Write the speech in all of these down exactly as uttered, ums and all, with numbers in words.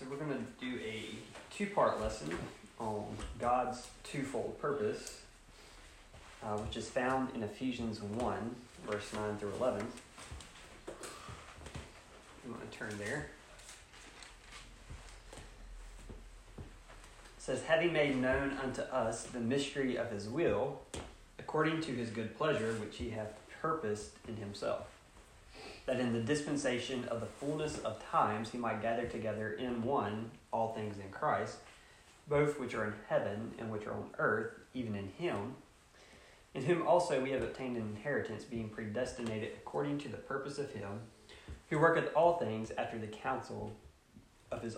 So we're going to do a two-part lesson on God's twofold purpose, uh, which is found in Ephesians one, verse nine through eleven. I'm going to turn there. It says, having made known unto us the mystery of his will, according to his good pleasure, which he hath purposed in himself, that in the dispensation of the fullness of times he might gather together in one all things in Christ, both which are in heaven and which are on earth, even in him, in whom also we have obtained an inheritance, being predestinated according to the purpose of him, who worketh all things after the counsel of his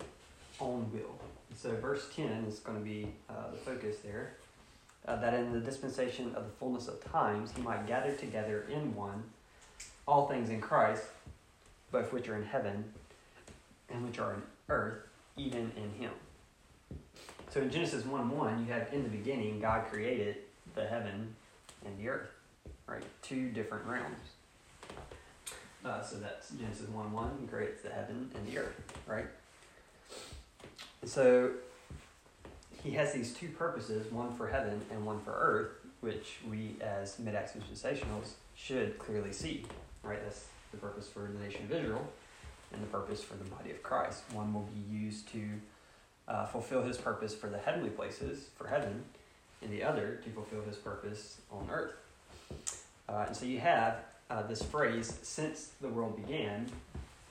own will. So verse ten is going to be uh, the focus there, uh, that in the dispensation of the fullness of times he might gather together in one all things in Christ, both which are in heaven and which are on earth, even in him. So in Genesis one one, you have in the beginning, God created the heaven and the earth, right? Two different realms. Uh, so that's Genesis one one, he creates the heaven and the earth, right? So he has these two purposes, one for heaven and one for earth, which we as Mid-Acts dispensationals should clearly see. Right, that's the purpose for the nation of Israel and the purpose for the body of Christ. One will be used to uh, fulfill his purpose for the heavenly places, for heaven, and the other to fulfill his purpose on earth. Uh, and so you have uh, this phrase, since the world began,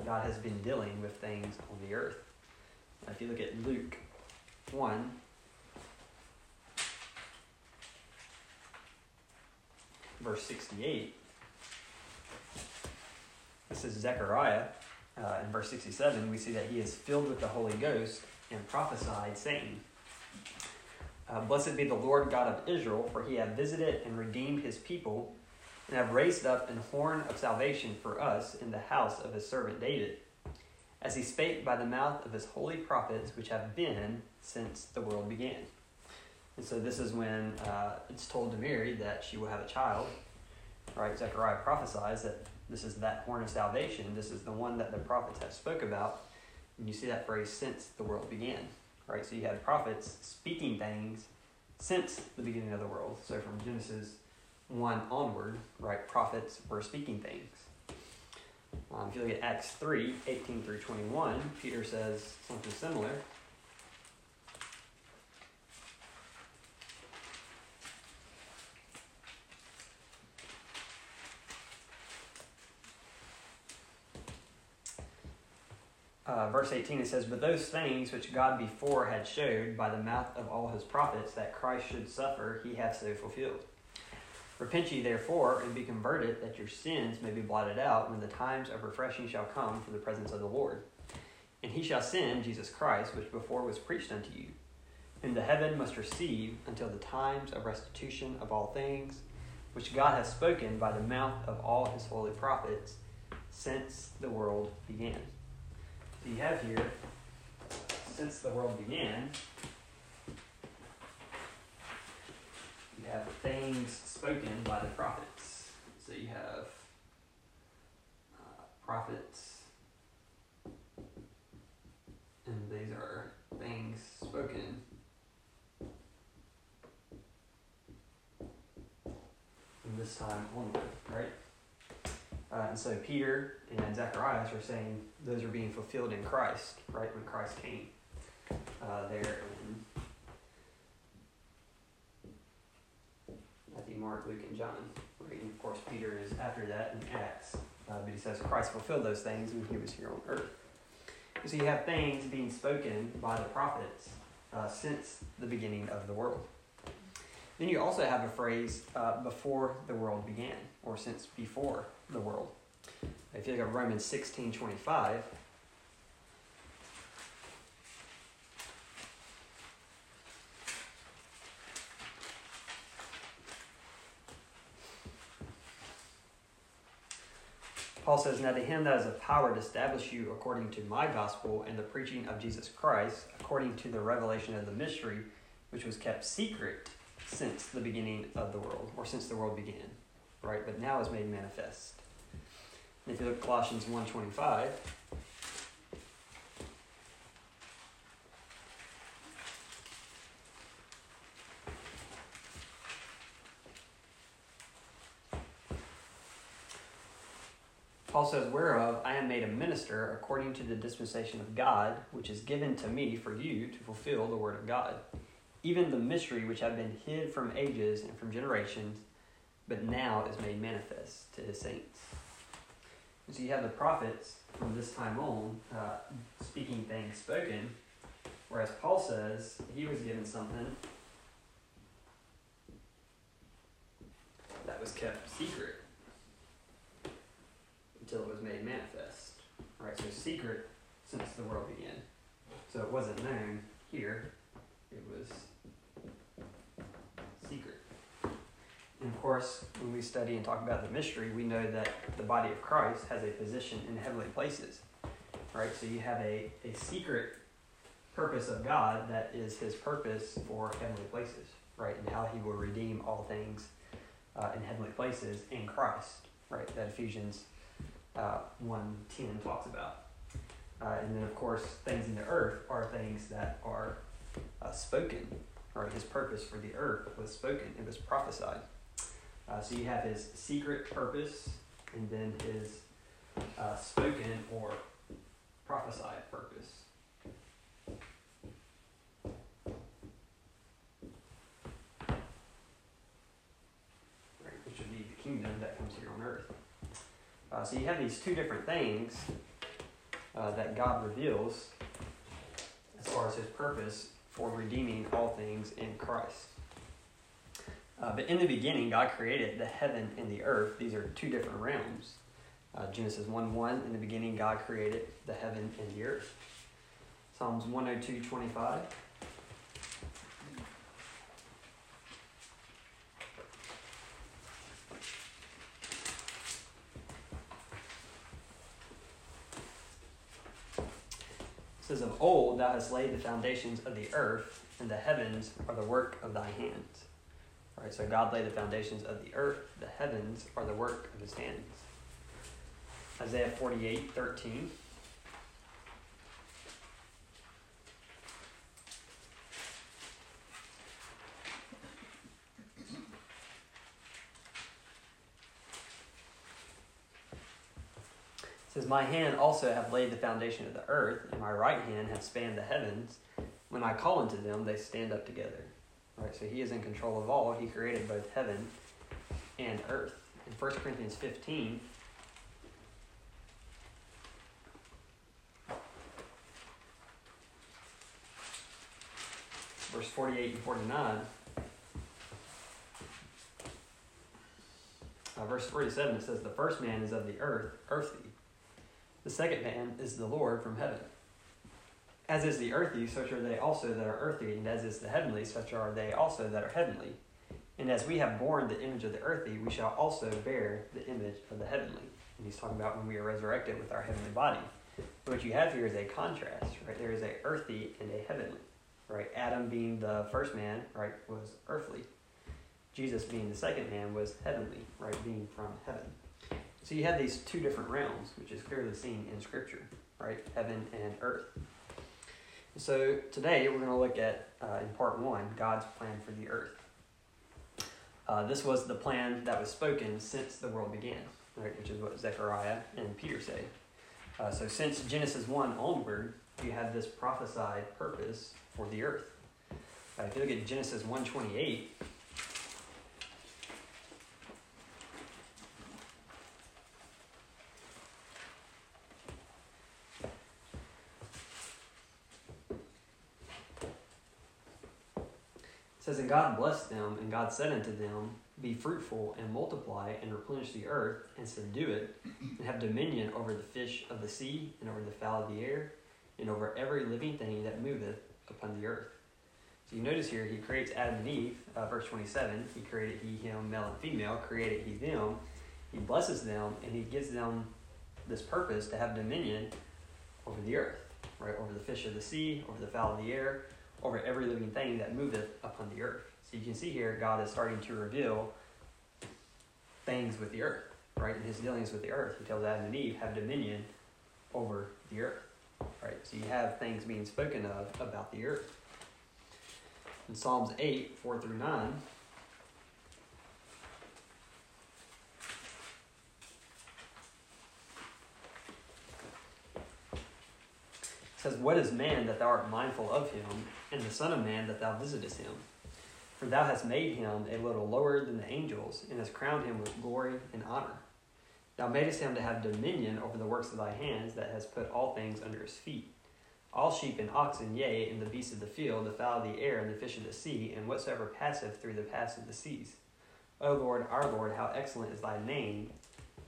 God has been dealing with things on the earth. Now, if you look at Luke one, verse sixty-eight, this is Zechariah. Uh, in verse sixty-seven, we see that he is filled with the Holy Ghost and prophesied, saying, uh, blessed be the Lord God of Israel, for he hath visited and redeemed his people, and hath raised up an horn of salvation for us in the house of his servant David, as he spake by the mouth of his holy prophets, which have been since the world began. And so this is when uh, it's told to Mary that she will have a child. Right, Zechariah prophesies that this is that horn of salvation. This is the one that the prophets have spoke about. And you see that phrase, since the world began. Right, so you had prophets speaking things since the beginning of the world. So from Genesis one onward, right, prophets were speaking things. Um, if you look at Acts three, eighteen through twenty-one, Peter says something similar. Uh, verse eighteen, it says, but those things which God before had showed by the mouth of all his prophets that Christ should suffer, he hath so fulfilled. Repent ye therefore, and be converted, that your sins may be blotted out, when the times of refreshing shall come from the presence of the Lord. And he shall send Jesus Christ, which before was preached unto you, whom the heaven must receive until the times of restitution of all things, which God hath spoken by the mouth of all his holy prophets since the world began. So you have here, since the world began, you have things spoken by the prophets. So you have uh, prophets, and these are things spoken. From this time onward, right? Uh, and so Peter and Zacharias are saying those are being fulfilled in Christ, right, when Christ came uh, there in Matthew, Mark, Luke, and John. Right? And of course, Peter is after that in Acts. Uh, but he says Christ fulfilled those things when he was here on earth. So you have things being spoken by the prophets uh, since the beginning of the world. Then you also have a phrase, uh, before the world began, or since before the world. If you look at Romans sixteen twenty-five, Paul says, now to him that is of power to establish you according to my gospel and the preaching of Jesus Christ, according to the revelation of the mystery, which was kept secret since the beginning of the world, or since the world began, right? But now is made manifest. And if you look at Colossians one twenty-five, Paul says, whereof I am made a minister according to the dispensation of God, which is given to me for you to fulfill the word of God, even the mystery which had been hid from ages and from generations, but now is made manifest to his saints. And so you have the prophets from this time on uh, speaking things spoken, whereas Paul says he was given something that was kept secret until it was made manifest. Right, so secret since the world began. So it wasn't known here. It was secret. And of course, when we study and talk about the mystery, we know that the body of Christ has a position in heavenly places. Right? So you have a, a secret purpose of God that is his purpose for heavenly places. Right? And how he will redeem all things uh, in heavenly places in Christ. Right? That Ephesians uh, one ten talks about. Uh, and then, of course, things in the earth are things that are Uh, spoken, or his purpose for the earth was spoken. It was prophesied. Uh, so you have his secret purpose, and then his uh, spoken or prophesied purpose. Right, which would be the kingdom that comes here on earth. Uh, so you have these two different things uh, that God reveals as far as his purpose for redeeming all things in Christ. Uh, but in the beginning, God created the heaven and the earth. These are two different realms. Uh, Genesis one one, in the beginning, God created the heaven and the earth. Psalms one oh two twenty-five. Says, of old thou hast laid the foundations of the earth, and the heavens are the work of thy hands. All right, so God laid the foundations of the earth, the heavens are the work of his hands. Isaiah forty-eight thirteen. It says, my hand also hath laid the foundation of the earth, and my right hand hath spanned the heavens. When I call unto them, they stand up together. All right, so he is in control of all. He created both heaven and earth. In First Corinthians fifteen, verse forty-eight and forty-nine, uh, verse forty-seven, it says, the first man is of the earth, earthy. The second man is the Lord from heaven. As is the earthy, such are they also that are earthy, and as is the heavenly, such are they also that are heavenly. And as we have borne the image of the earthy, we shall also bear the image of the heavenly. And he's talking about when we are resurrected with our heavenly body. But what you have here is a contrast, right? There is a earthy and a heavenly, right? Adam being the first man, right, was earthly. Jesus being the second man was heavenly, right, being from heaven. So you have these two different realms, which is clearly seen in Scripture, right? Heaven and earth. So today we're going to look at, uh, in part one, God's plan for the earth. Uh, this was the plan that was spoken since the world began, right? Which is what Zechariah and Peter say. Uh, so since Genesis one onward, you have this prophesied purpose for the earth. Uh, if you look at Genesis one twenty-eight, and God blessed them, and God said unto them, be fruitful, and multiply, and replenish the earth, and subdue it, and have dominion over the fish of the sea, and over the fowl of the air, and over every living thing that moveth upon the earth. So you notice here, he creates Adam and Eve, uh, verse twenty-seven, he created he, him, male and female, created he, them, he blesses them, and he gives them this purpose to have dominion over the earth, right, over the fish of the sea, over the fowl of the air, over every living thing that moveth upon the earth. So you can see here, God is starting to reveal things with the earth, right? In his dealings with the earth, he tells Adam and Eve, have dominion over the earth, right? So you have things being spoken of about the earth. In Psalms eight, four through nine, says, "What is man that thou art mindful of him, and the son of man that thou visitest him? For thou hast made him a little lower than the angels, and hast crowned him with glory and honor. Thou madest him to have dominion over the works of thy hands, that hast put all things under his feet. All sheep and oxen, yea, and the beasts of the field, the fowl of the air, and the fish of the sea, and whatsoever passeth through the paths of the seas. O Lord, our Lord, how excellent is thy name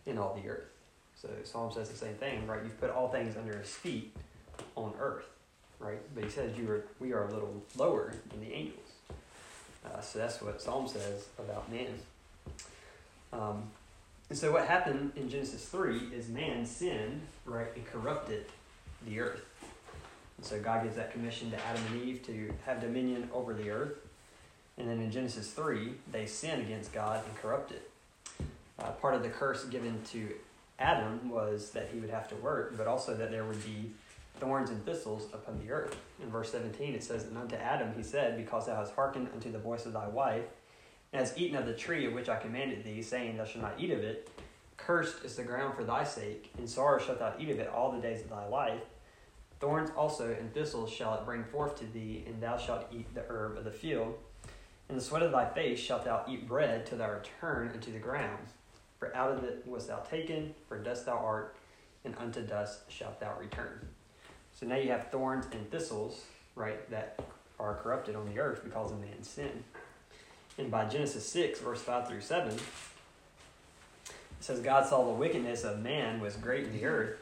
in all the earth." So Psalm says the same thing, right? You've put all things under his feet on earth, right? But he says you are, we are a little lower than the angels. Uh, so that's what Psalm says about man. Um, and so what happened in Genesis three is man sinned, right, and corrupted the earth. And so God gives that commission to Adam and Eve to have dominion over the earth. And then in Genesis three, they sinned against God and corrupted. Uh, part of the curse given to Adam was that he would have to work, but also that there would be thorns and thistles upon the earth. In verse seventeen, it says, "And unto Adam he said, Because thou hast hearkened unto the voice of thy wife, and hast eaten of the tree of which I commanded thee, saying, Thou shalt not eat of it, cursed is the ground for thy sake, in sorrow shalt thou eat of it all the days of thy life. Thorns also and thistles shall it bring forth to thee, and thou shalt eat the herb of the field. In the sweat of thy face shalt thou eat bread, till thou return unto the ground. For out of it wast thou taken, for dust thou art, and unto dust shalt thou return." So now you have thorns and thistles, right, that are corrupted on the earth because of man's sin. And by Genesis six, verse five through seven, it says, "God saw the wickedness of man was great in the earth,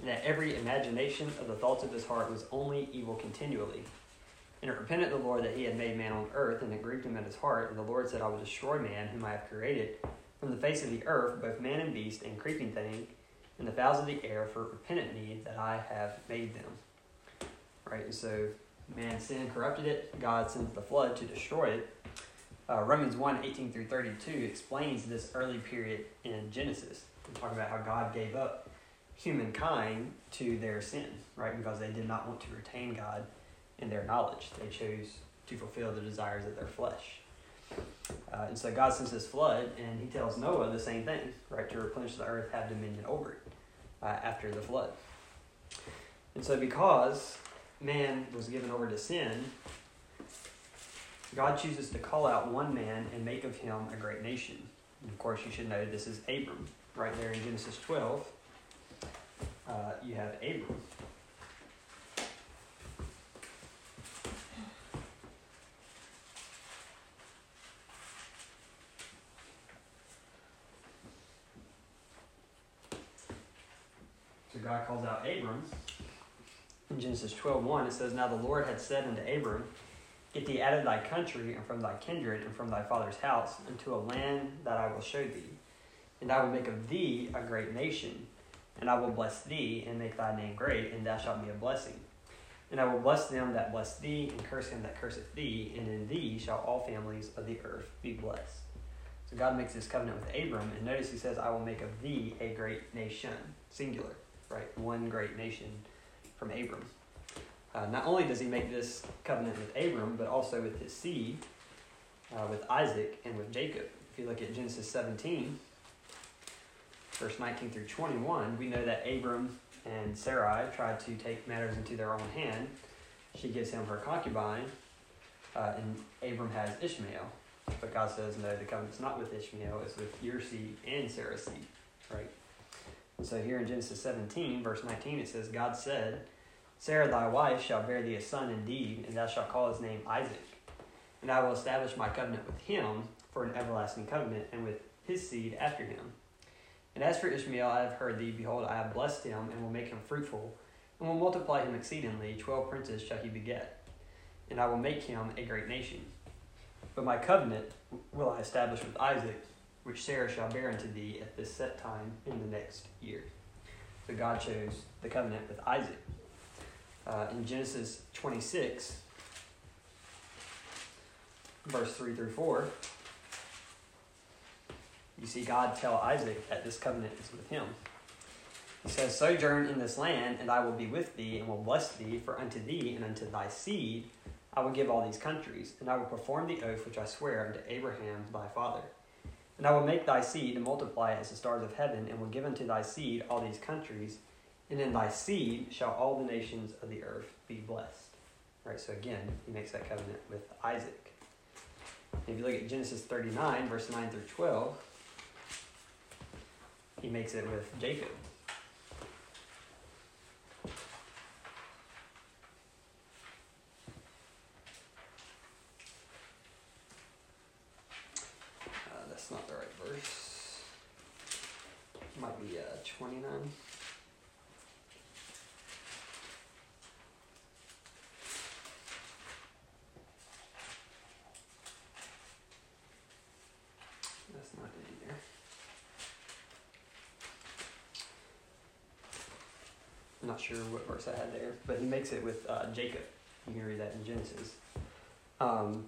and that every imagination of the thoughts of his heart was only evil continually. And it repented the Lord that he had made man on earth, and it grieved him at his heart. And the Lord said, I will destroy man, whom I have created, from the face of the earth, both man and beast, and creeping thing, and the fowls of the air, for repentant need that I have made them." Right, and so man's sin corrupted it. God sends the flood to destroy it. Uh, Romans one, eighteen through thirty-two explains this early period in Genesis. We're talking about how God gave up humankind to their sin, right? Because they did not want to retain God in their knowledge. They chose to fulfill the desires of their flesh. Uh, and so God sends this flood, and he tells Noah the same thing, right? To replenish the earth, have dominion over it uh, after the flood. And so because man was given over to sin, God chooses to call out one man and make of him a great nation. And of course, you should know this is Abram. Right there in Genesis twelve, uh, you have Abram. God calls out Abram. In Genesis twelve, one, it says, "Now the Lord had said unto Abram, Get thee out of thy country, and from thy kindred, and from thy father's house, unto a land that I will show thee. And I will make of thee a great nation, and I will bless thee, and make thy name great, and thou shalt be a blessing. And I will bless them that bless thee, and curse him that curseth thee, and in thee shall all families of the earth be blessed." So God makes this covenant with Abram, and notice he says, "I will make of thee a great nation," singular. Right, one great nation from Abram. Uh, not only does he make this covenant with Abram, but also with his seed, uh, with Isaac and with Jacob. If you look at Genesis seventeen, verse nineteen through twenty-one, we know that Abram and Sarai tried to take matters into their own hand. She gives him her concubine, uh, and Abram has Ishmael. But God says, no, the covenant's not with Ishmael, it's with your seed and Sarah's seed, right? So here in Genesis seventeen, verse nineteen, it says, "God said, Sarah thy wife shall bear thee a son indeed, and thou shalt call his name Isaac. And I will establish my covenant with him for an everlasting covenant, and with his seed after him. And as for Ishmael, I have heard thee. Behold, I have blessed him, and will make him fruitful, and will multiply him exceedingly. Twelve princes shall he beget. And I will make him a great nation. But my covenant will I establish with Isaac, which Sarah shall bear unto thee at this set time in the next year." So God chose the covenant with Isaac. Uh, in Genesis twenty-six, verse three through four, you see God tell Isaac that this covenant is with him. He says, "Sojourn in this land, and I will be with thee, and will bless thee, for unto thee and unto thy seed I will give all these countries, and I will perform the oath which I swear unto Abraham thy father. And I will make thy seed and multiply it as the stars of heaven, and will give unto thy seed all these countries, and in thy seed shall all the nations of the earth be blessed. Right, so again, he makes that covenant with Isaac. And if you look at Genesis thirty-nine, verse nine through twelve, he makes it with Jacob. Not sure what verse I had there, but he makes it with uh, Jacob. You can read that in Genesis. Um,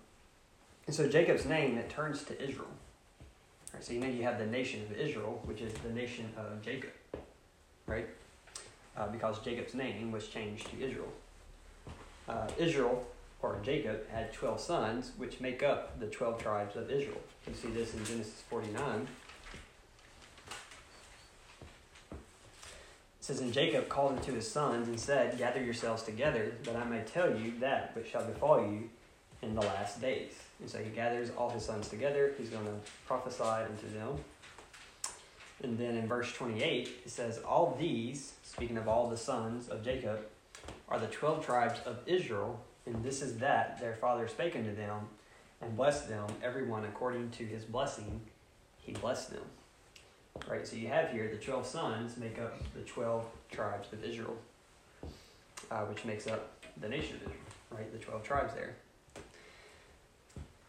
and so Jacob's name, it turns to Israel. All right, so you know you have the nation of Israel, which is the nation of Jacob, right? Uh, because Jacob's name was changed to Israel. Uh, Israel, or Jacob, had twelve sons, which make up the twelve tribes of Israel. You see this in Genesis forty-nine. It says, and Jacob called unto his sons and said, gather yourselves together, that I may tell you that which shall befall you in the last days. And so he gathers all his sons together. He's going to prophesy unto them. And then in verse twenty-eight, it says, all these, speaking of all the sons of Jacob, are the twelve tribes of Israel, and this is that their father spake unto them, and blessed them, everyone according to his blessing, he blessed them. Right, so you have here the twelve sons make up the twelve tribes of Israel, uh, which makes up the nation of Israel, right? The twelve tribes there.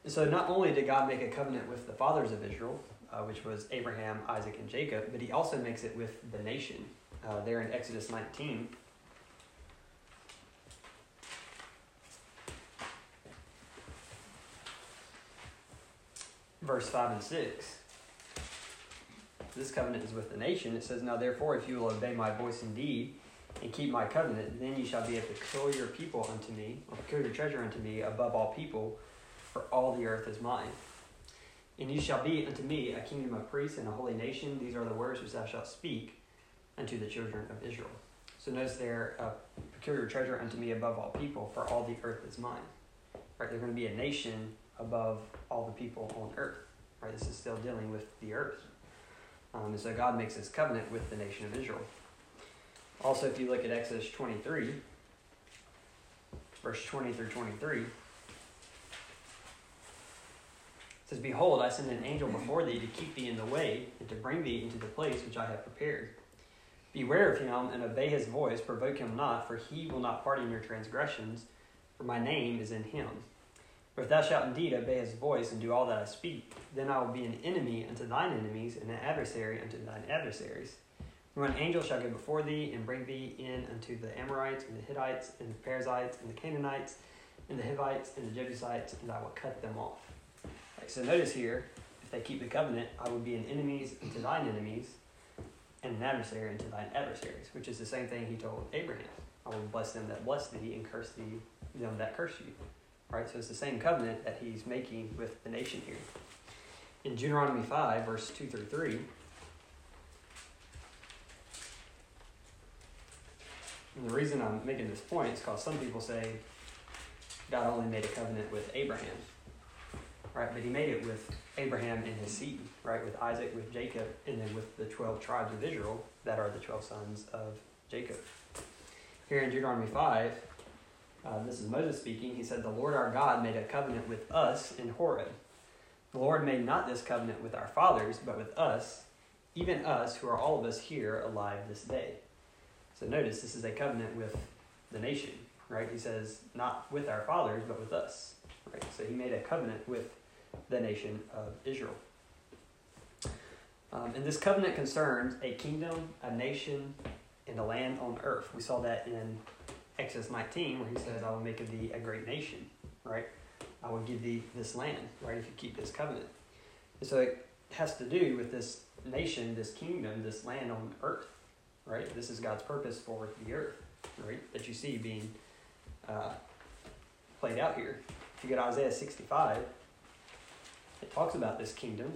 And so not only did God make a covenant with the fathers of Israel, uh, which was Abraham, Isaac, and Jacob, but he also makes it with the nation. Uh, there in Exodus nineteen. Verse five and six. This covenant is with the nation. It says, now therefore, if you will obey my voice indeed, and keep my covenant, then you shall be a peculiar people unto me, a peculiar treasure unto me above all people, for all the earth is mine. And you shall be unto me a kingdom of priests and a holy nation. These are the words which thou shalt speak unto the children of Israel. So notice there, a peculiar treasure unto me above all people, for all the earth is mine. Right? They're going to be a nation above all the people on earth. Right? This is still dealing with the earth. Um, and so God makes his covenant with the nation of Israel. Also, if you look at Exodus twenty-three, verse twenty through twenty-three, it says, behold, I send an angel before thee to keep thee in the way and to bring thee into the place which I have prepared. Beware of him and obey his voice, provoke him not, for he will not pardon your transgressions, for my name is in him. For if thou shalt indeed obey his voice, and do all that I speak, then I will be an enemy unto thine enemies, and an adversary unto thine adversaries. For an angel shall go before thee, and bring thee in unto the Amorites, and the Hittites, and the Perizzites, and the Canaanites, and the Hivites, and the Jebusites, and I will cut them off. Right, so notice here, if they keep the covenant, I will be an enemy unto thine enemies, and an adversary unto thine adversaries, which is the same thing he told Abraham. I will bless them that bless thee, and curse thee them that curse you. Right, so it's the same covenant that he's making with the nation here. In Deuteronomy five, verse two through three, and the reason I'm making this point is because some people say God only made a covenant with Abraham, right? But he made it with Abraham and his seed, right? With Isaac, with Jacob, and then with the twelve tribes of Israel that are the twelve sons of Jacob. Here in Deuteronomy five, Uh, this is Moses speaking. He said, the Lord our God made a covenant with us in Horeb. The Lord made not this covenant with our fathers, but with us, even us who are all of us here alive this day. So notice, this is a covenant with the nation, right? He says, not with our fathers, but with us, right? So he made a covenant with the nation of Israel. Um, and this covenant concerns a kingdom, a nation, and a land on earth. We saw that in Exodus nineteen, where he says, I will make of thee a great nation, right? I will give thee this land, right, if you keep this covenant. And so it has to do with this nation, this kingdom, this land on earth, right? This is God's purpose for the earth, right, that you see being uh, played out here. If you go to Isaiah sixty-five, it talks about this kingdom.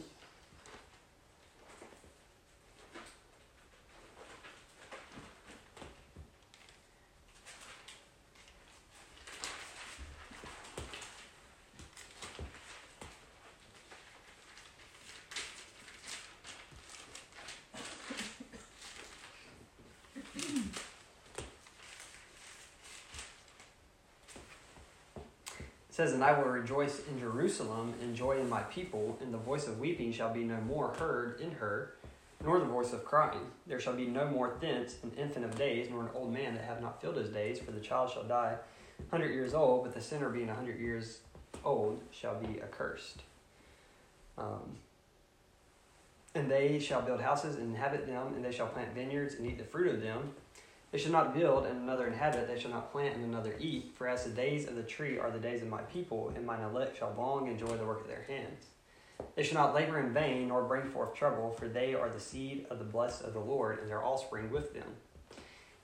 says, "And I will rejoice in Jerusalem, and joy in my people, and the voice of weeping shall be no more heard in her, nor the voice of crying. There shall be no more thence an infant of days, nor an old man that hath not filled his days, for the child shall die a hundred years old, but the sinner being a hundred years old shall be accursed. Um, and they shall build houses and inhabit them, and they shall plant vineyards and eat the fruit of them. They shall not build and another inhabit, they shall not plant and another eat, for as the days of the tree are the days of my people, and mine elect shall long enjoy the work of their hands. They shall not labor in vain, nor bring forth trouble, for they are the seed of the blessed of the Lord, and their offspring with them.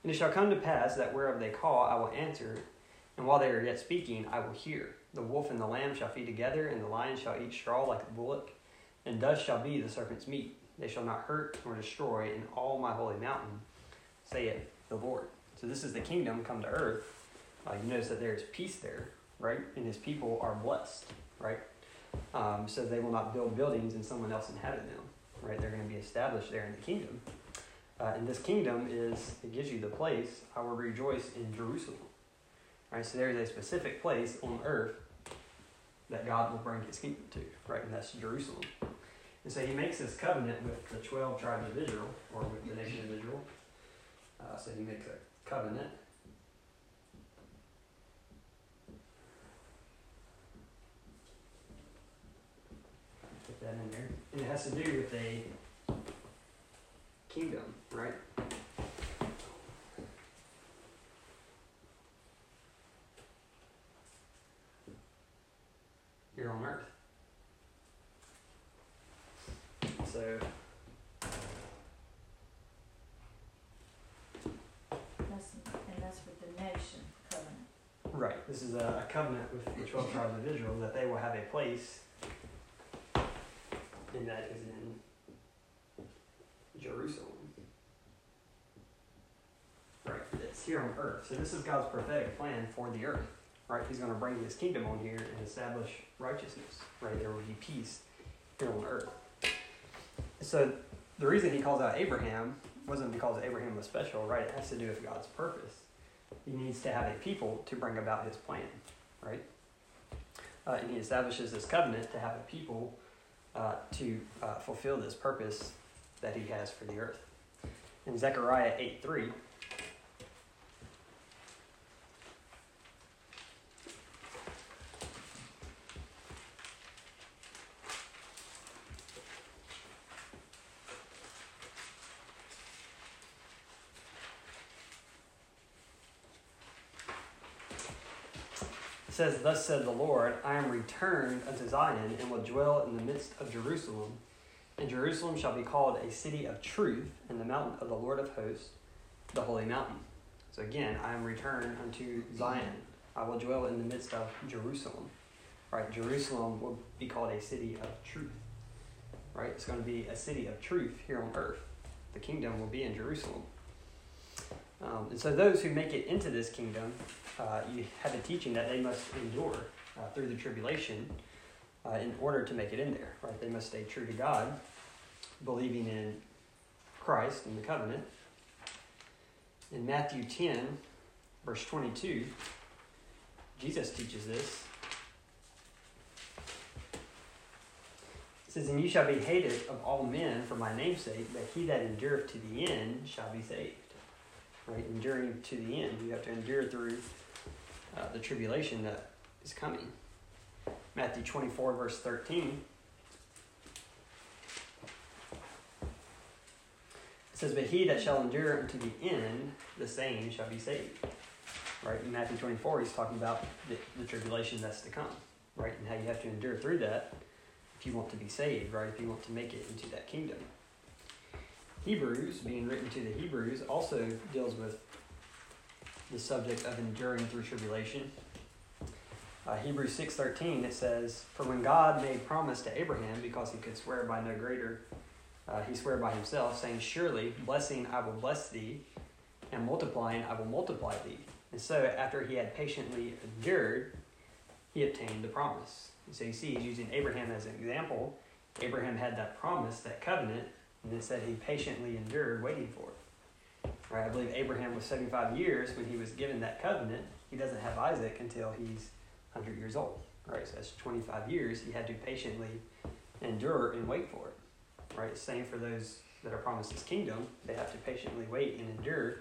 And it shall come to pass that whereof they call, I will answer, and while they are yet speaking, I will hear. The wolf and the lamb shall feed together, and the lion shall eat straw like a bullock, and dust shall be the serpent's meat. They shall not hurt nor destroy in all my holy mountain, saith the Lord." So this is the kingdom come to earth. Uh, you notice that there is peace there, right? And his people are blessed, right? Um, so they will not build buildings and someone else inhabit them, right? They're going to be established there in the kingdom. Uh, and this kingdom is, it gives you the place, I will rejoice in Jerusalem. All right, so there is a specific place on earth that God will bring his kingdom to, right? And that's Jerusalem. And so he makes this covenant with the twelve tribes of Israel, or with the nation of Israel. Uh, so he makes a covenant. Put that in there. And it has to do with a kingdom, right? Here on earth. So right. This is a covenant with the twelve tribes of Israel that they will have a place, and that is in Jerusalem. Right. It's here on earth. So this is God's prophetic plan for the earth. Right. He's going to bring his kingdom on here and establish righteousness. Right. There will be peace here on earth. So the reason he calls out Abraham wasn't because Abraham was special. Right. It has to do with God's purpose. He needs to have a people to bring about his plan, right? Uh, and he establishes this covenant to have a people uh, to uh, fulfill this purpose that he has for the earth. In Zechariah eight three, says, "Thus said the Lord, I am returned unto Zion, and will dwell in the midst of Jerusalem. And Jerusalem shall be called a city of truth, and the mountain of the Lord of hosts, the holy mountain." So again, I am returned unto Zion. I will dwell in the midst of Jerusalem. Right? Jerusalem will be called a city of truth. Right? It's going to be a city of truth here on earth. The kingdom will be in Jerusalem. Um, and so those who make it into this kingdom, uh, you have a teaching that they must endure uh, through the tribulation uh, in order to make it in there, right? They must stay true to God, believing in Christ and the covenant. In Matthew ten, verse twenty-two, Jesus teaches this. It says, "And you shall be hated of all men for my name's sake, but he that endureth to the end shall be saved." Right, enduring to the end. You have to endure through uh, the tribulation that is coming. Matthew twenty-four, verse thirteen. It says, "But he that shall endure unto the end, the same shall be saved." Right, in Matthew twenty-four, he's talking about the, the tribulation that's to come. Right, and how you have to endure through that if you want to be saved, right? If you want to make it into that kingdom. Hebrews, being written to the Hebrews, also deals with the subject of enduring through tribulation. Uh, Hebrews six thirteen, it says, "For when God made promise to Abraham, because he could swear by no greater, uh, he sware by himself, saying, Surely, blessing I will bless thee, and multiplying I will multiply thee. And so, after he had patiently endured, he obtained the promise." And so you see, he's using Abraham as an example. Abraham had that promise, that covenant, and it said he patiently endured waiting for it. Right? I believe Abraham was seventy-five years when he was given that covenant. He doesn't have Isaac until he's one hundred years old, right? So that's twenty-five years he had to patiently endure and wait for it, right? Same for those that are promised his kingdom. They have to patiently wait and endure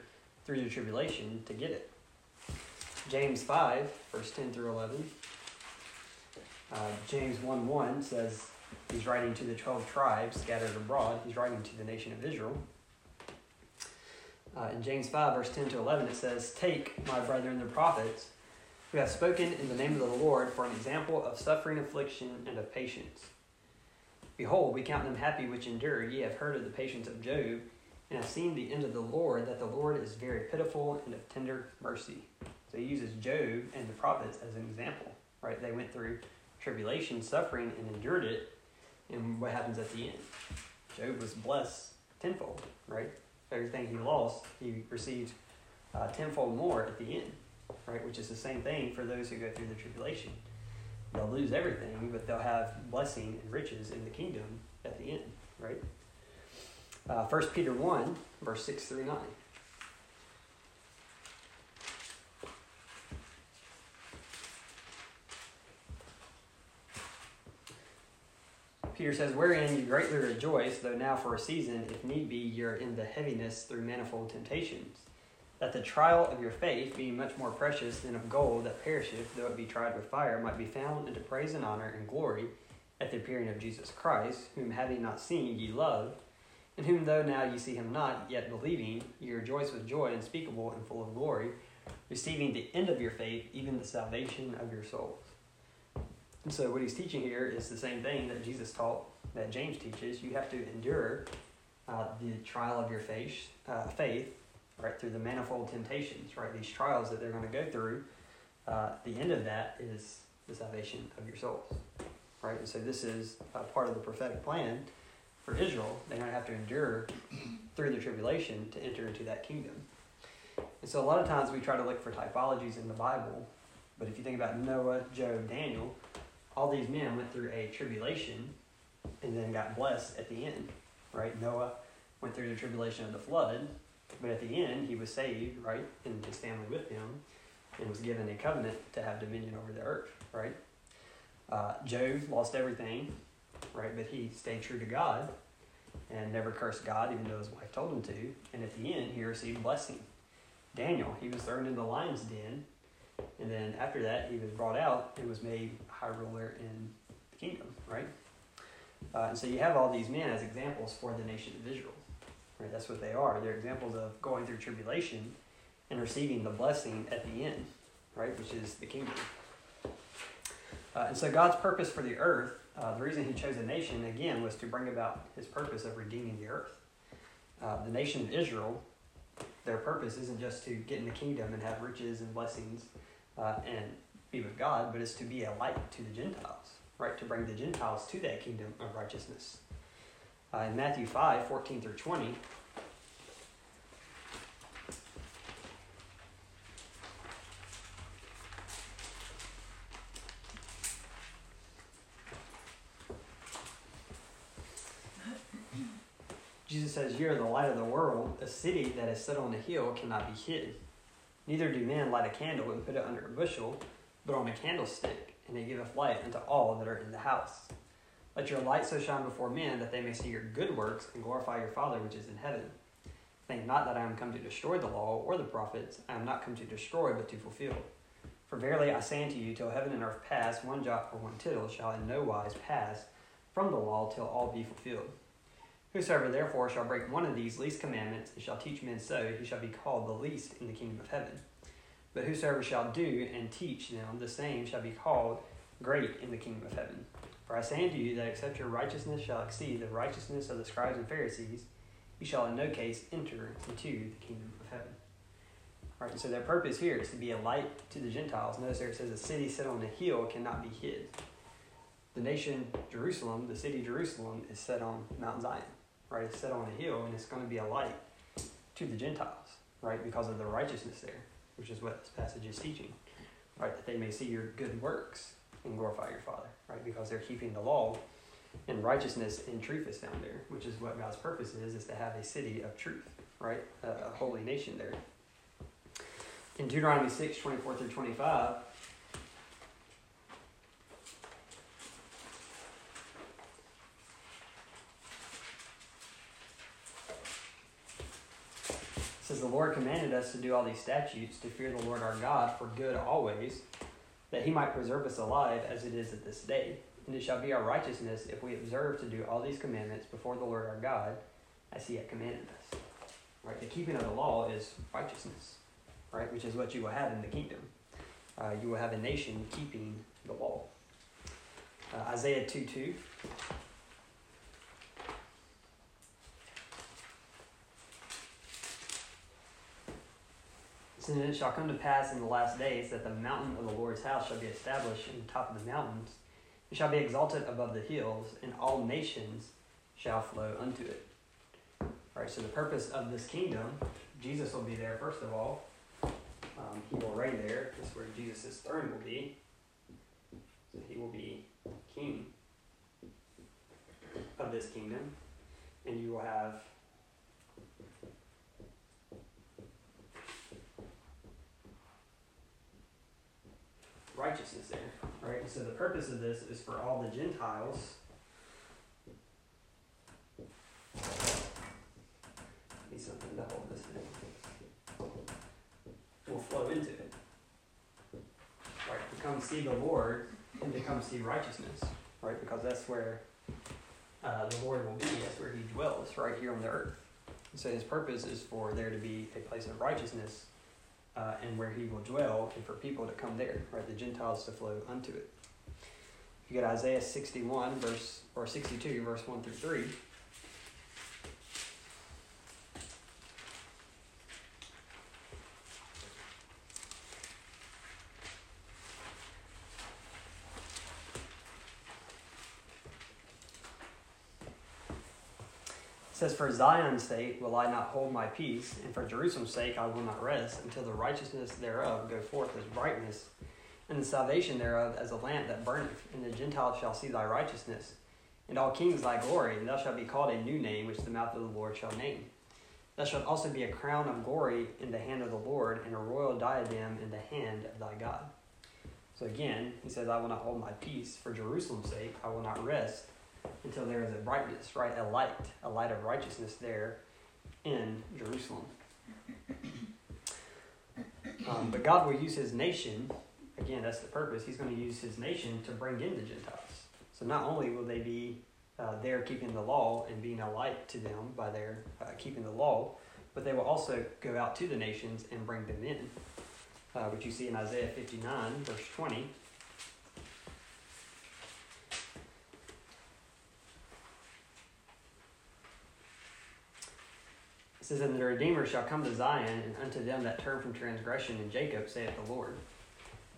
through the tribulation to get it. James five, verse ten through eleven. Uh, James one one says, he's writing to the twelve tribes scattered abroad. He's writing to the nation of Israel. Uh, in James five, verse ten to eleven, it says, "Take, my brethren, the prophets, who have spoken in the name of the Lord, for an example of suffering, affliction, and of patience. Behold, we count them happy which endure. Ye have heard of the patience of Job, and have seen the end of the Lord, that the Lord is very pitiful and of tender mercy." So he uses Job and the prophets as an example, right? They went through tribulation, suffering, and endured it. And what happens at the end? Job was blessed tenfold, right? Everything he lost, he received uh, tenfold more at the end, right? Which is the same thing for those who go through the tribulation. They'll lose everything, but they'll have blessing and riches in the kingdom at the end, right? Uh, First Peter one, verse six through nine. Peter says, "Wherein you greatly rejoice, though now for a season, if need be, ye are in the heaviness through manifold temptations, that the trial of your faith, being much more precious than of gold that perisheth, though it be tried with fire, might be found unto praise and honor and glory at the appearing of Jesus Christ, whom having not seen ye love, and whom though now ye see him not, yet believing, ye rejoice with joy unspeakable and full of glory, receiving the end of your faith, even the salvation of your souls." And so what he's teaching here is the same thing that Jesus taught, that James teaches. You have to endure uh, the trial of your faith, uh, faith, right, through the manifold temptations, right? These trials that they're going to go through, uh, the end of that is the salvation of your souls, right? And so this is uh, part of the prophetic plan for Israel. They're going to have to endure through the tribulation to enter into that kingdom. And so a lot of times we try to look for typologies in the Bible, but if you think about Noah, Job, Daniel, all these men went through a tribulation and then got blessed at the end, right? Noah went through the tribulation of the flood, but at the end he was saved, right? And his family with him, and was given a covenant to have dominion over the earth, right? Uh, Job lost everything, right? But he stayed true to God and never cursed God, even though his wife told him to. And at the end, he received blessing. Daniel, he was thrown in the lion's den. And then after that, he was brought out and was made high ruler in the kingdom, right? Uh, and so you have all these men as examples for the nation of Israel, right? That's what they are. They're examples of going through tribulation and receiving the blessing at the end, right? Which is the kingdom. Uh, and so God's purpose for the earth, uh, the reason he chose a nation, again, was to bring about his purpose of redeeming the earth. Uh, the nation of Israel, their purpose isn't just to get in the kingdom and have riches and blessings Uh, and be with God, but it's to be a light to the Gentiles, right? To bring the Gentiles to that kingdom of righteousness. Uh, in Matthew five, fourteen through twenty, Jesus says, "You are the light of the world. A city that is set on a hill cannot be hid. Neither do men light a candle and put it under a bushel, but on a candlestick, and it giveth light unto all that are in the house. Let your light so shine before men, that they may see your good works, and glorify your Father which is in heaven. Think not that I am come to destroy the law or the prophets. I am not come to destroy, but to fulfill. For verily I say unto you, till heaven and earth pass, one jot or one tittle shall in no wise pass from the law, till all be fulfilled. Whosoever therefore shall break one of these least commandments, and shall teach men so, he shall be called the least in the kingdom of heaven. But whosoever shall do and teach them, the same shall be called great in the kingdom of heaven. For I say unto you, that except your righteousness shall exceed the righteousness of the scribes and Pharisees, you shall in no case enter into the kingdom of heaven." All right, so their purpose here is to be a light to the Gentiles. Notice there it says, "A city set on a hill cannot be hid." The nation Jerusalem, the city Jerusalem, is set on Mount Zion. Right, it's set on a hill, and it's going to be a light to the Gentiles, right, because of the righteousness there, which is what this passage is teaching, right, that they may see your good works and glorify your Father, right, because they're keeping the law, and righteousness and truth is found there, which is what God's purpose is, is to have a city of truth, right, a, a holy nation there. In Deuteronomy six, twenty-four through twenty-five, says, the Lord commanded us to do all these statutes, to fear the Lord our God for good always, that he might preserve us alive as it is at this day. And it shall be our righteousness if we observe to do all these commandments before the Lord our God, as he hath commanded us. Right? The keeping of the law is righteousness, right? Which is what you will have in the kingdom. Uh, you will have a nation keeping the law. Uh, Isaiah two two. And it shall come to pass in the last days that the mountain of the Lord's house shall be established in the top of the mountains. It shall be exalted above the hills, and all nations shall flow unto it. All right, so the purpose of this kingdom, Jesus will be there, first of all. Um, he will reign there. This is where Jesus' throne will be. So he will be king of this kingdom. And you will have righteousness there, right? So the purpose of this is for all the Gentiles. Need something to hold this in. Will flow into it, right? To come see the Lord and to come see righteousness, right? Because that's where uh, the Lord will be. That's where He dwells, right here on the earth. And so His purpose is for there to be a place of righteousness. Uh, and where he will dwell, and for people to come there, right? The Gentiles to flow unto it. You get Isaiah sixty-one, verse or sixty-two, verse one through three. It says, for Zion's sake will I not hold my peace, and for Jerusalem's sake I will not rest, until the righteousness thereof go forth as brightness, and the salvation thereof as a lamp that burneth. And the Gentiles shall see thy righteousness, and all kings thy glory, and thou shalt be called a new name, which the mouth of the Lord shall name. Thou shalt also be a crown of glory in the hand of the Lord, and a royal diadem in the hand of thy God. So again, he says, I will not hold my peace. For Jerusalem's sake I will not rest, until there is a brightness, right? A light, a light of righteousness there in Jerusalem. Um, but God will use his nation, again, that's the purpose. He's going to use his nation to bring in the Gentiles. So not only will they be uh, there keeping the law and being a light to them by their uh, keeping the law, but they will also go out to the nations and bring them in. Uh, which you see in Isaiah fifty-nine, verse twenty. It says, and the Redeemer shall come to Zion, and unto them that turn from transgression in Jacob, saith the Lord.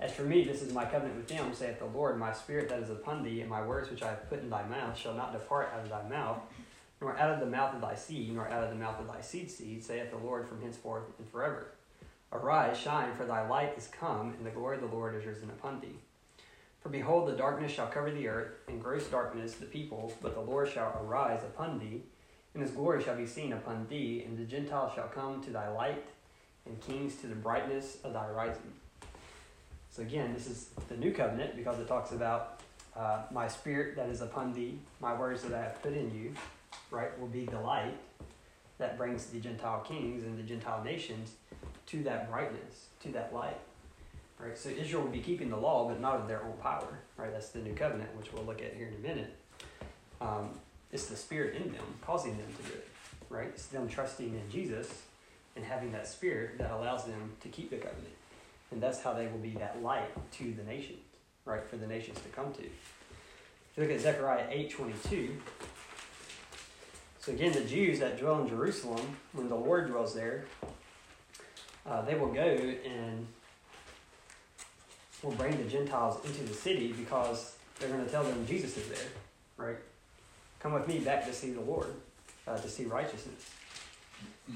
As for me, this is my covenant with them, saith the Lord, my spirit that is upon thee, and my words which I have put in thy mouth shall not depart out of thy mouth, nor out of the mouth of thy seed, nor out of the mouth of thy seed's seed, saith the Lord, from henceforth and forever. Arise, shine, for thy light is come, and the glory of the Lord is risen upon thee. For behold, the darkness shall cover the earth, and gross darkness the people, but the Lord shall arise upon thee, and his glory shall be seen upon thee, and the Gentiles shall come to thy light, and kings to the brightness of thy rising. So again, this is the new covenant, because it talks about uh, my spirit that is upon thee, my words that I have put in you, right, will be the light that brings the Gentile kings and the Gentile nations to that brightness, to that light. Right? So Israel will be keeping the law, but not of their own power. Right? That's the new covenant, which we'll look at here in a minute. Um, It's the Spirit in them, causing them to do it, right? It's them trusting in Jesus and having that Spirit that allows them to keep the covenant. And that's how they will be that light to the nations, right, for the nations to come to. If you look at Zechariah eight twenty-two, so again, the Jews that dwell in Jerusalem, when the Lord dwells there, uh, they will go and will bring the Gentiles into the city, because they're going to tell them Jesus is there, right? Come with me back to see the Lord, uh, to see righteousness.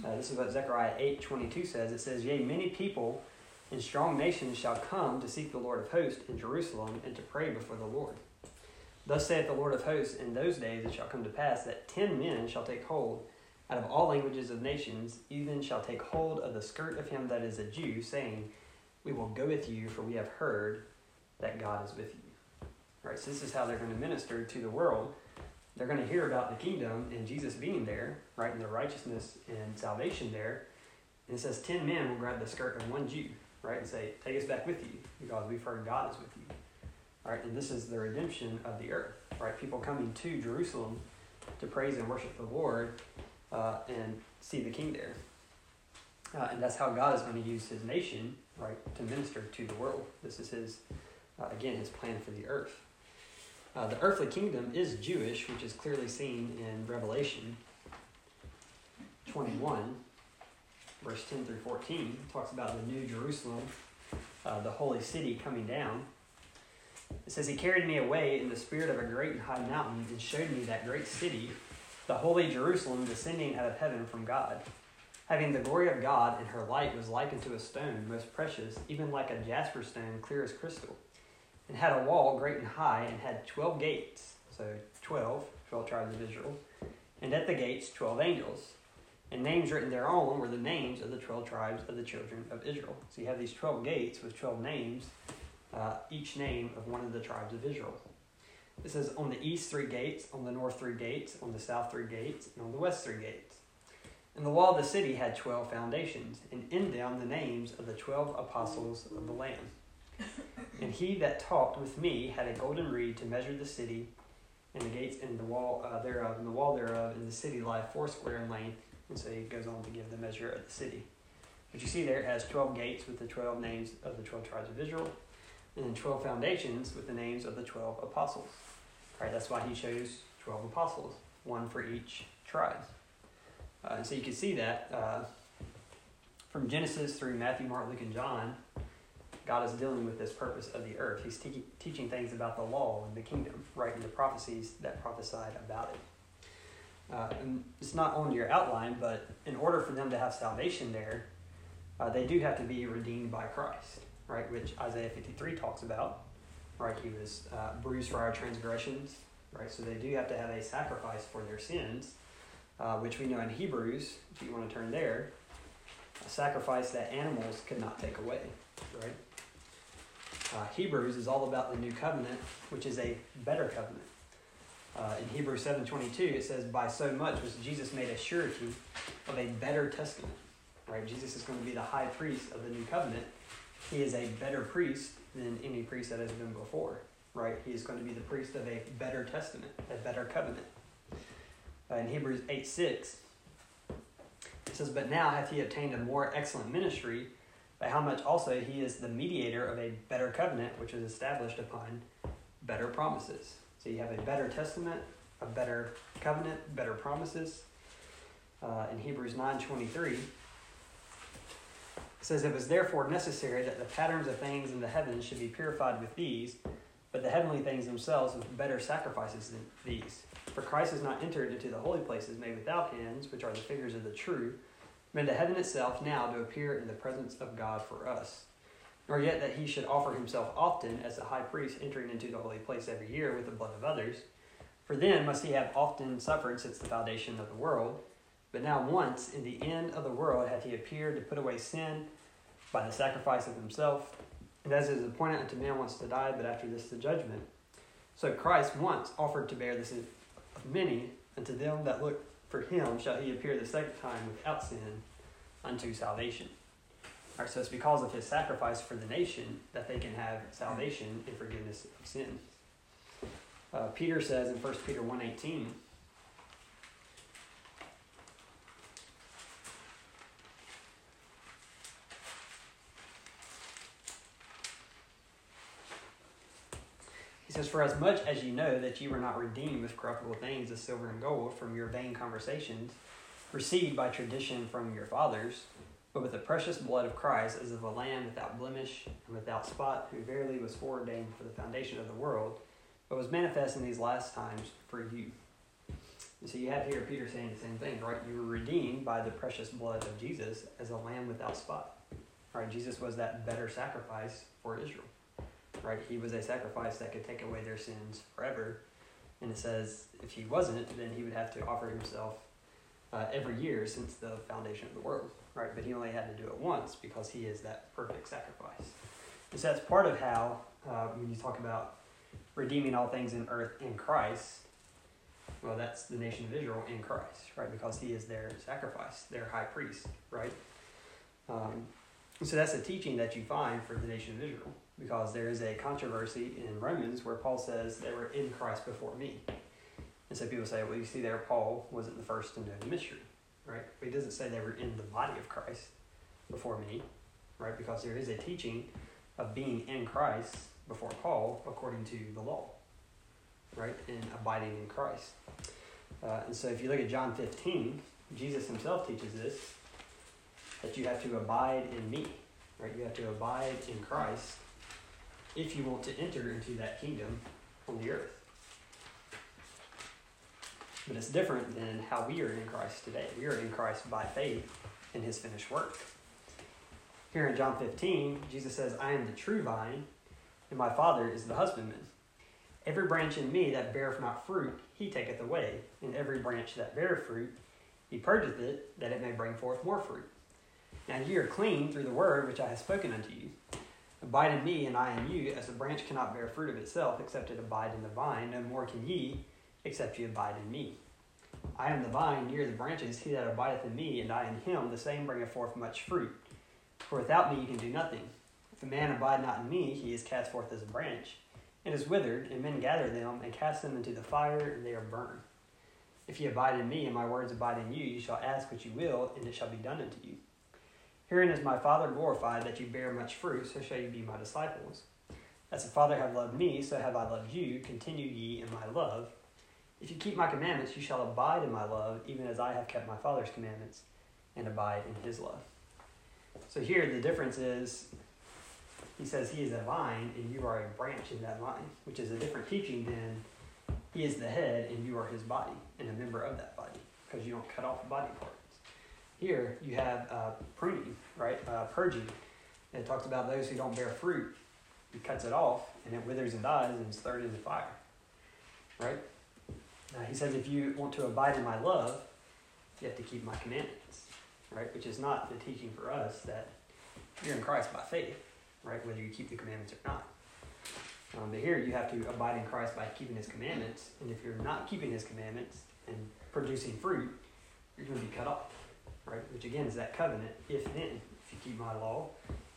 Uh, this is what Zechariah eight twenty-two says. It says, yea, many people and strong nations shall come to seek the Lord of hosts in Jerusalem, and to pray before the Lord. Thus saith the Lord of hosts, in those days it shall come to pass that ten men shall take hold out of all languages of nations, even shall take hold of the skirt of him that is a Jew, saying, we will go with you, for we have heard that God is with you. All right, so this is how they're going to minister to the world. They're going to hear about the kingdom and Jesus being there, right, and the righteousness and salvation there. And it says ten men will grab the skirt of one Jew, right, and say, take us back with you, because we've heard God is with you. All right, and this is the redemption of the earth, right? People coming to Jerusalem to praise and worship the Lord uh, and see the King there. Uh, and that's how God is going to use his nation, right, to minister to the world. This is his, uh, again, his plan for the earth. Uh, the earthly kingdom is Jewish, which is clearly seen in Revelation twenty-one. Verse ten through fourteen talks about the new Jerusalem, uh, the holy city coming down. It says, he carried me away in the spirit of a great and high mountain and showed me that great city, the holy Jerusalem, descending out of heaven from God. Having the glory of God, and her light was likened to a stone, most precious, even like a jasper stone, clear as crystal. And had a wall great and high, and had twelve gates, so twelve, twelve tribes of Israel, and at the gates twelve angels. And names written thereon were the names of the twelve tribes of the children of Israel. So you have these twelve gates with twelve names, uh, each name of one of the tribes of Israel. It says, on the east three gates, on the north three gates, on the south three gates, and on the west three gates. And the wall of the city had twelve foundations, and in them the names of the twelve apostles of the Lamb. And he that talked with me had a golden reed to measure the city, and the gates and the wall uh, thereof, and the wall thereof, and the city lie foursquare in length. And so he goes on to give the measure of the city. But you see there it has twelve gates with the twelve names of the twelve tribes of Israel, and then twelve foundations with the names of the twelve apostles. All right, that's why he chose twelve apostles, one for each tribe. Uh, and so you can see that uh, from Genesis through Matthew, Mark, Luke, and John, God is dealing with this purpose of the earth. He's te- teaching things about the law and the kingdom, right, and the prophecies that prophesied about it. Uh, and it's not on your outline, but in order for them to have salvation there, uh, they do have to be redeemed by Christ, right? Which Isaiah fifty-three talks about, right? He was uh, bruised for our transgressions, right? So they do have to have a sacrifice for their sins, uh, which we know in Hebrews, if you want to turn there, a sacrifice that animals could not take away, right? Uh, Hebrews is all about the new covenant, which is a better covenant. Uh, in Hebrews seven twenty-two, it says, by so much was Jesus made a surety of a better testament. Right? Jesus is going to be the high priest of the new covenant. He is a better priest than any priest that has been before. Right? He is going to be the priest of a better testament, a better covenant. Uh, in Hebrews eight six, it says, but now hath he obtained a more excellent ministry, by how much also he is the mediator of a better covenant, which is established upon better promises. So you have a better testament, a better covenant, better promises. Uh, in Hebrews nine twenty-three, it says, it was therefore necessary that the patterns of things in the heavens should be purified with these, but the heavenly things themselves with better sacrifices than these. For Christ has not entered into the holy places made without hands, which are the figures of the true, but into heaven itself now to appear in the presence of God for us. Nor yet that he should offer himself often as a high priest entering into the holy place every year with the blood of others. For then must he have often suffered since the foundation of the world. But now once in the end of the world hath he appeared to put away sin by the sacrifice of himself. And as it is appointed unto man once to die, but after this the judgment. So Christ once offered to bear the sin of many, and to them that look for him shall he appear the second time without sin unto salvation. All right, so it's because of his sacrifice for the nation that they can have salvation and forgiveness of sin. Uh, Peter says in First Peter one eighteen, he says, for as much as you know that you were not redeemed with corruptible things as silver and gold from your vain conversations, received by tradition from your fathers, but with the precious blood of Christ, as of a lamb without blemish and without spot, who verily was foreordained for the foundation of the world, but was manifest in these last times for you. And so you have here Peter saying the same thing, right? You were redeemed by the precious blood of Jesus as a lamb without spot. All right, Jesus was that better sacrifice for Israel, right? He was a sacrifice that could take away their sins forever. And it says if he wasn't, then he would have to offer himself uh, every year since the foundation of the world. Right, but he only had to do it once because he is that perfect sacrifice. And so that's part of how, uh, when you talk about redeeming all things in earth in Christ, well, that's the nation of Israel in Christ, right? Because he is their sacrifice, their high priest, right? Um, so that's a teaching that you find for the nation of Israel, because there is a controversy in Romans where Paul says they were in Christ before me. And so people say, well, you see there, Paul wasn't the first to know the mystery, right? But he doesn't say they were in the body of Christ before me, right? Because there is a teaching of being in Christ before Paul according to the law, right? And abiding in Christ. Uh, and so if you look at John fifteen, Jesus himself teaches this, that you have to abide in me, right? You have to abide in Christ if you want to enter into that kingdom on the earth. But it's different than how we are in Christ today. We are in Christ by faith in his finished work. Here in John fifteen, Jesus says, I am the true vine, and my Father is the husbandman. Every branch in me that beareth not fruit, he taketh away. And every branch that beareth fruit, he purgeth it, that it may bring forth more fruit. Now ye are clean through the word which I have spoken unto you. Abide in me, and I in you, as a branch cannot bear fruit of itself, except it abide in the vine. No more can ye, except ye abide in me. I am the vine, ye are the branches. He that abideth in me, and I in him, the same bringeth forth much fruit. For without me ye can do nothing. If a man abide not in me, he is cast forth as a branch, and is withered, and men gather them, and cast them into the fire, and they are burned. If ye abide in me, and my words abide in you, ye shall ask what ye will, and it shall be done unto you. Herein is my Father glorified, that ye bear much fruit, so shall ye be my disciples. As the Father hath loved me, so have I loved you. Continue ye in my love. If you keep my commandments, you shall abide in my love, even as I have kept my Father's commandments, and abide in his love. So here the difference is, he says he is a vine and you are a branch in that vine, which is a different teaching than he is the head and you are his body and a member of that body, because you don't cut off body parts. Here you have uh, pruning, right? Uh, purging. And it talks about those who don't bear fruit. He cuts it off and it withers and dies and is thrown into fire, right? Now he says if you want to abide in my love, you have to keep my commandments, right? Which is not the teaching for us that you're in Christ by faith, right? Whether you keep the commandments or not. Um, but here you have to abide in Christ by keeping his commandments. And if you're not keeping his commandments and producing fruit, you're going to be cut off, right? Which again is that covenant, if then. If you keep my law,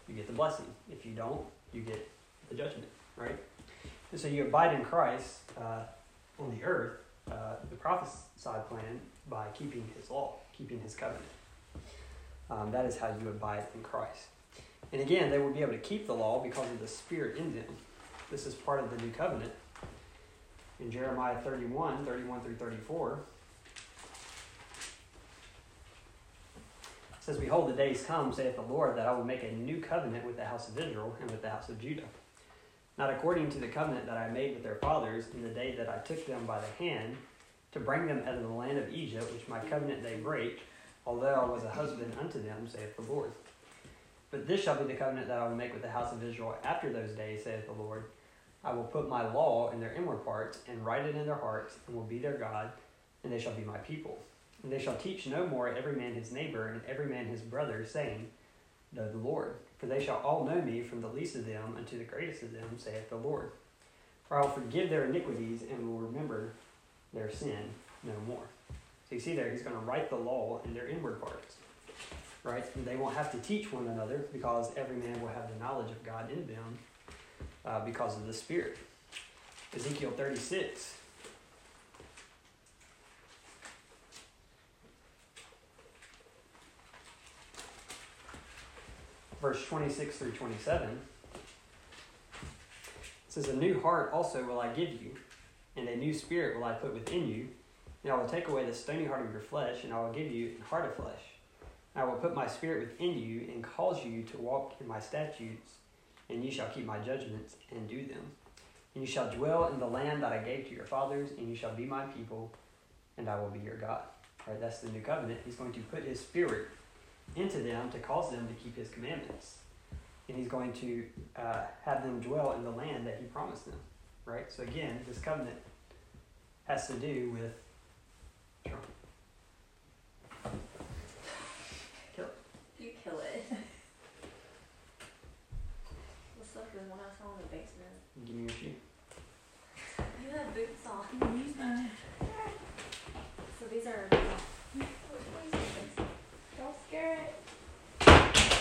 you get the blessing. If you don't, you get the judgment, right? And so you abide in Christ uh, on the earth, uh, the prophesied plan, by keeping his law, keeping his covenant. Um, that is how you abide in Christ. And again, they will be able to keep the law because of the Spirit in them. This is part of the new covenant. In Jeremiah thirty-one, thirty-one through thirty-four, it says, Behold, the days come, saith the Lord, that I will make a new covenant with the house of Israel and with the house of Judah. Not according to the covenant that I made with their fathers in the day that I took them by the hand to bring them out of the land of Egypt, which my covenant they break, although I was a husband unto them, saith the Lord. But this shall be the covenant that I will make with the house of Israel after those days, saith the Lord. I will put my law in their inward parts, and write it in their hearts, and will be their God, and they shall be my people. And they shall teach no more every man his neighbor, and every man his brother, saying, Know the Lord. For they shall all know me, from the least of them unto the greatest of them, saith the Lord. For I will forgive their iniquities, and will remember their sin no more. So you see there, he's going to write the law in their inward parts. Right? And they won't have to teach one another, because every man will have the knowledge of God in them uh, because of the Spirit. Ezekiel thirty-six. Verse twenty-six through twenty-seven. It says, A new heart also will I give you, and a new spirit will I put within you. And I will take away the stony heart of your flesh, and I will give you a heart of flesh. I will put my spirit within you and cause you to walk in my statutes, and you shall keep my judgments and do them. And you shall dwell in the land that I gave to your fathers, and you shall be my people, and I will be your God. All right, that's the new covenant. He's going to put his spirit into them to cause them to keep his commandments. And he's going to uh, have them dwell in the land that he promised them. Right? So again, this covenant has to do with Trump. Kill it. What's up with one I saw in the basement? Give me your shoe. You have boots on. Mm-hmm. So these are... Don't scare it.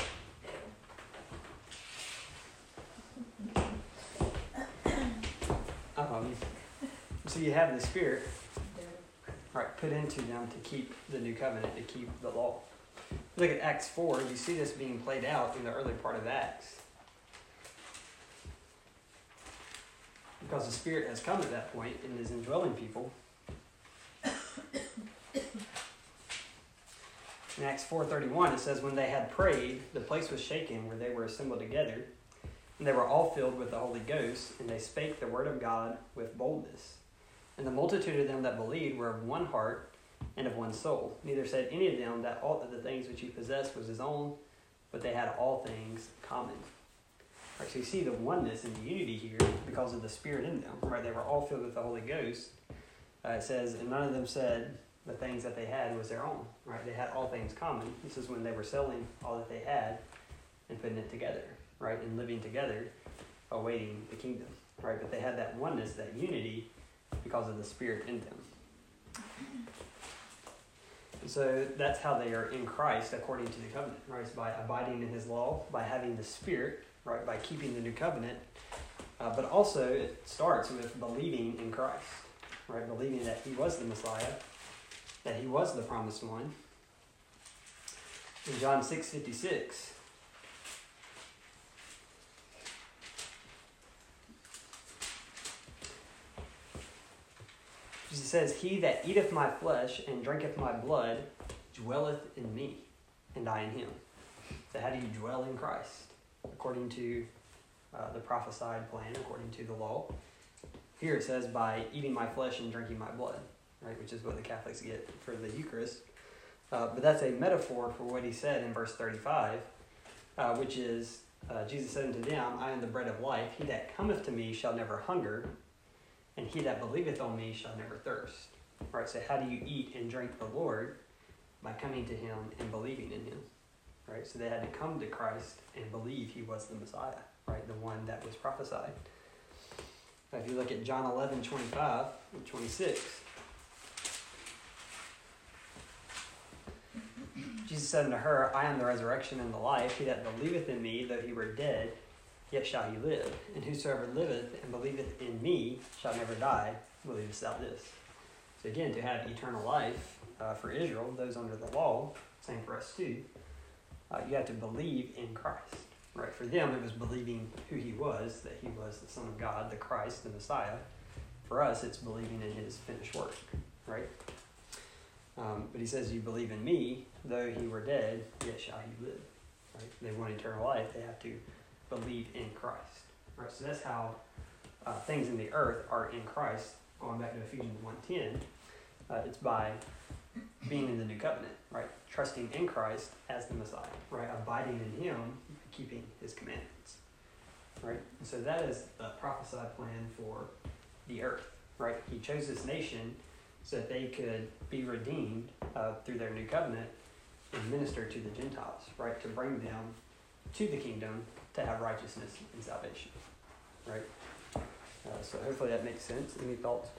So you have the Spirit, right, put into them to keep the new covenant, to keep the law. Look at Acts four. You see this being played out in the early part of Acts. Because the Spirit has come at that point and is indwelling people. In Acts four thirty-one, it says, when they had prayed, the place was shaken where they were assembled together, and they were all filled with the Holy Ghost, and they spake the word of God with boldness. And the multitude of them that believed were of one heart and of one soul. Neither said any of them that all of the things which he possessed was his own, but they had all things common. Right, so you see the oneness and the unity here because of the Spirit in them. Right, they were all filled with the Holy Ghost. Uh, it says, and none of them said the things that they had was their own. Right, they had all things common. This is when they were selling all that they had and putting it together. Right, and living together, awaiting the kingdom. Right, but they had that oneness, that unity, because of the Spirit in them. So that's how they are in Christ according to the covenant, right? It's by abiding in his law, by having the Spirit, right? By keeping the new covenant. Uh, but also it starts with believing in Christ, right? Believing that he was the Messiah, that he was the promised one. In John six fifty-six, Jesus says, he that eateth my flesh and drinketh my blood dwelleth in me, and I in him. So how do you dwell in Christ? According to uh, the prophesied plan, according to the law. Here it says, by eating my flesh and drinking my blood, right? Which is what the Catholics get for the Eucharist. Uh, but that's a metaphor for what he said in verse thirty-five, uh, which is, uh, Jesus said unto them, I am the bread of life. He that cometh to me shall never hunger, and he that believeth on me shall never thirst. All right, so how do you eat and drink the Lord? By coming to him and believing in him. Right, so they had to come to Christ and believe he was the Messiah, right, the one that was prophesied. Now, if you look at John eleven twenty-five and twenty-six, Jesus said unto her, I am the resurrection and the life. He that believeth in me, though he were dead, yet shall he live. And whosoever liveth and believeth in me shall never die. Believest thou this? So again, to have eternal life uh, for Israel, those under the law, same for us too, uh, you have to believe in Christ. Right? For them, it was believing who he was, that he was the Son of God, the Christ, the Messiah. For us, it's believing in his finished work. Right? Um, but he says, you believe in me, though he were dead, yet shall he live. Right? They want eternal life. They have to believe in Christ. All right, so that's how uh, things in the earth are in Christ. Going back to Ephesians one ten, uh, it's by being in the new covenant, right? Trusting in Christ as the Messiah, right? Abiding in him, keeping his commandments, right? And so that is the prophesied plan for the earth, right? He chose this nation so that they could be redeemed uh, through their new covenant and minister to the Gentiles, right? To bring them to the kingdom, to have righteousness and salvation, right? Uh, so hopefully that makes sense. Any thoughts?